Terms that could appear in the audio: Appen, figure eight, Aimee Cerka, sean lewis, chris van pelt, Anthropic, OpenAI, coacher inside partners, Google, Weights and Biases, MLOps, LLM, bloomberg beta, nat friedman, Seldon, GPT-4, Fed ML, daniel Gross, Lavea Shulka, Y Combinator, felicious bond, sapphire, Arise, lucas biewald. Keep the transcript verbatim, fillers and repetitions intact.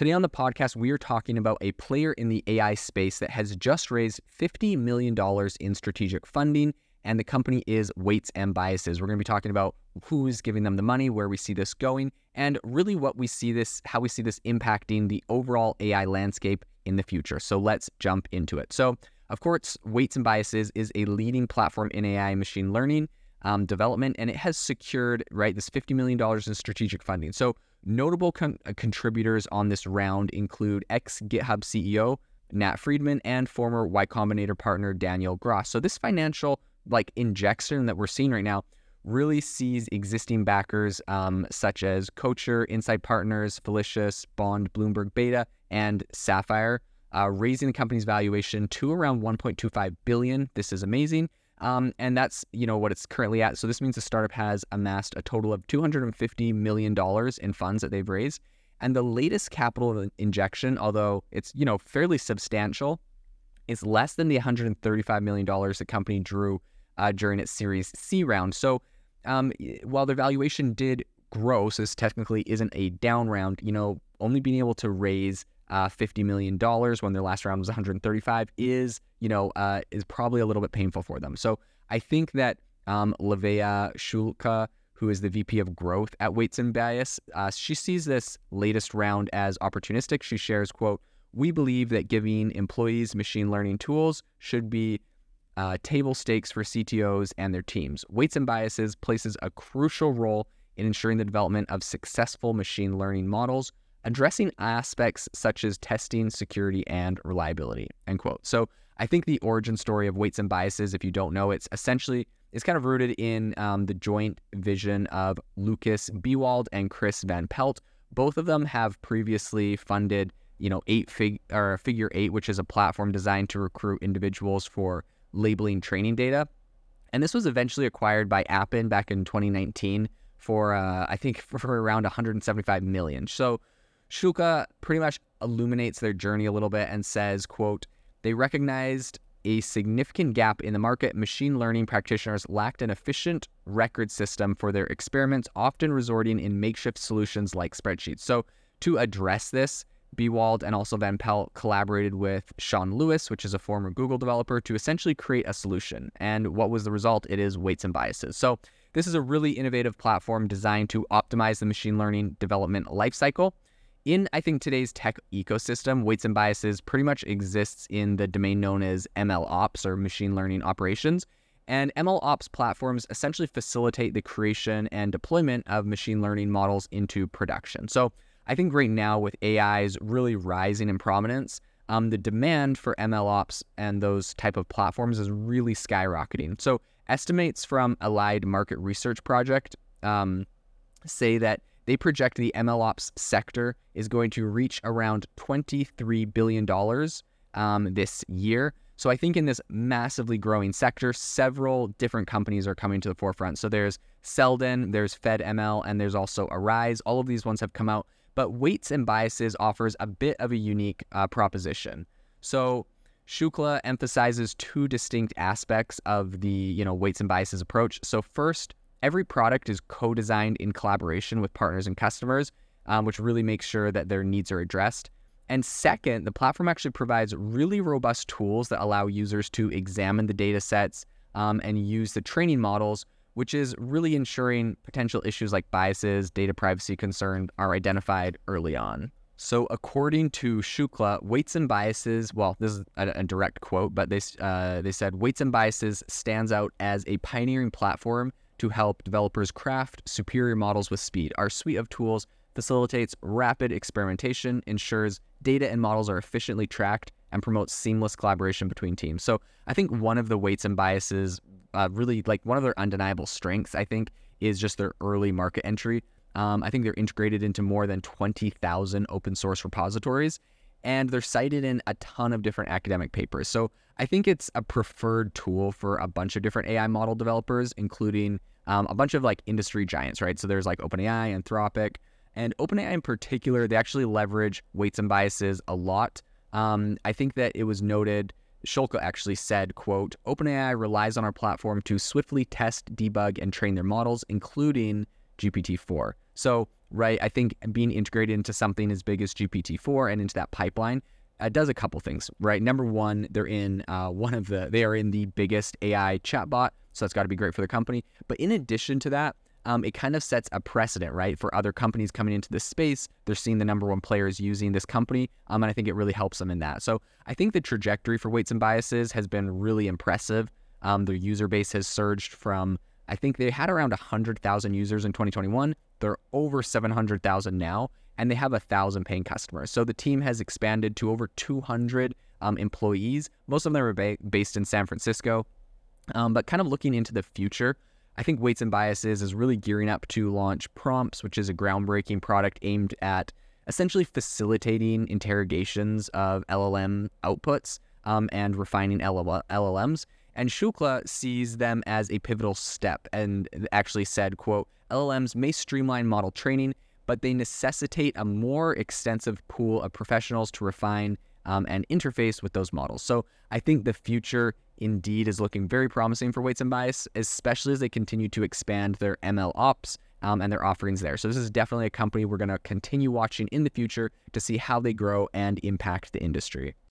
Today on the podcast, we are talking about a player in the A I space that has just raised fifty million dollars in strategic funding, and the company is Weights and Biases. We're going to be talking about who's giving them the money, where we see this going, and really what we see this, how we see this impacting the overall A I landscape in the future. So let's jump into it. So, of course, Weights and Biases is a leading platform in A I machine learning um, development, and it has secured right this fifty million dollars in strategic funding. So notable con- contributors on this round include ex-GitHub C E O Nat Friedman and former Y Combinator partner Daniel Gross. So this financial like injection that we're seeing right now really sees existing backers um, such as Coacher, Inside Partners, Felicious, Bond, Bloomberg Beta, and Sapphire, uh, raising the company's valuation to around one point two five billion dollars. This is amazing. Um, and that's, you know, what it's currently at. So this means the startup has amassed a total of two hundred fifty million dollars in funds that they've raised. And the latest capital injection, although it's, you know, fairly substantial, is less than the one hundred thirty-five million dollars the company drew uh, during its Series C round. So um, while their valuation did grow, so this technically isn't a down round, you know, only being able to raise Uh, fifty million dollars when their last round was one hundred thirty-five is, you know, uh, is probably a little bit painful for them. So I think that um, Lavea Shulka, who is the V P of growth at Weights and Bias, uh, she sees this latest round as opportunistic. She shares, quote, "We believe that giving employees machine learning tools should be uh, table stakes for C T Os and their teams. Weights and Biases places a crucial role in ensuring the development of successful machine learning models, addressing aspects such as testing, security, and reliability," end quote. So I think the origin story of Weights and Biases, if you don't know, it's essentially, it's kind of rooted in um, the joint vision of Lucas Biewald and Chris Van Pelt. Both of them have previously funded, you know, eight fig or figure eight, which is a platform designed to recruit individuals for labeling training data. And this was eventually acquired by Appen back in twenty nineteen for, uh, I think, for around one hundred seventy-five million. So Shulka pretty much illuminates their journey a little bit and says, quote, "They recognized a significant gap in the market. Machine learning practitioners lacked an efficient record system for their experiments, often resorting in makeshift solutions like spreadsheets." So to address this, Biewald and also Van Pelt collaborated with Sean Lewis, which is a former Google developer, to essentially create a solution. And what was the result? It is Weights and Biases. So this is a really innovative platform designed to optimize the machine learning development lifecycle. In, I think, today's tech ecosystem, Weights and Biases pretty much exists in the domain known as M L Ops, or machine learning operations. And M L Ops platforms essentially facilitate the creation and deployment of machine learning models into production. So I think right now, with A Is really rising in prominence, um, the demand for M L Ops and those type of platforms is really skyrocketing. So estimates from Allied Market Research Project um, say that they project the M L Ops sector is going to reach around twenty-three billion dollars um, this year. So I think in this massively growing sector, several different companies are coming to the forefront. So there's Seldon, there's Fed M L, and there's also Arise. All of these ones have come out, but Weights and Biases offers a bit of a unique uh, proposition. So Shukla emphasizes two distinct aspects of the, you know, Weights and Biases approach. So first, every product is co-designed in collaboration with partners and customers, um, which really makes sure that their needs are addressed. And second, the platform actually provides really robust tools that allow users to examine the data sets um, and use the training models, which is really ensuring potential issues like biases, data privacy concerns are identified early on. So according to Shukla, Weights and Biases, well, this is a, a direct quote, but they, uh, they said, "Weights and Biases stands out as a pioneering platform to help developers craft superior models with speed. Our suite of tools facilitates rapid experimentation, ensures data and models are efficiently tracked, and promotes seamless collaboration between teams." So I think one of the Weights and Biases, uh, really like one of their undeniable strengths, I think, is just their early market entry. Um, I think they're integrated into more than twenty thousand open source repositories, and they're cited in a ton of different academic papers. So I think it's a preferred tool for a bunch of different A I model developers, including Um, a bunch of like industry giants, right? So there's like OpenAI, Anthropic, and OpenAI in particular, they actually leverage Weights and Biases a lot. Um, I think that it was noted, Shulka actually said, quote, "OpenAI relies on our platform to swiftly test, debug, and train their models, including G P T four. So, right, I think being integrated into something as big as G P T four and into that pipeline uh, does a couple things, right? Number one, they're in uh, one of the, they are in the biggest A I chatbot, so that's got to be great for the company. But in addition to that, um, it kind of sets a precedent, right, for other companies coming into this space. They're seeing the number one players using this company, um, and I think it really helps them in that. So I think the trajectory for Weights and Biases has been really impressive. Um, their user base has surged from, I think they had around one hundred thousand users in twenty twenty-one. They're over seven hundred thousand now, and they have one thousand paying customers. So the team has expanded to over two hundred um, employees. Most of them are ba- based in San Francisco. Um, but kind of looking into the future, I think Weights and Biases is really gearing up to launch Prompts, which is a groundbreaking product aimed at essentially facilitating interrogations of L L M outputs um, and refining L L Ms. And Shulka sees them as a pivotal step and actually said, quote, L L Ms may streamline model training, but they necessitate a more extensive pool of professionals to refine um, and interface with those models. So I think the future indeed is looking very promising for Weights and Bias, especially as they continue to expand their M L ops um, and their offerings there. So this is definitely a company we're going to continue watching in the future to see how they grow and impact the industry.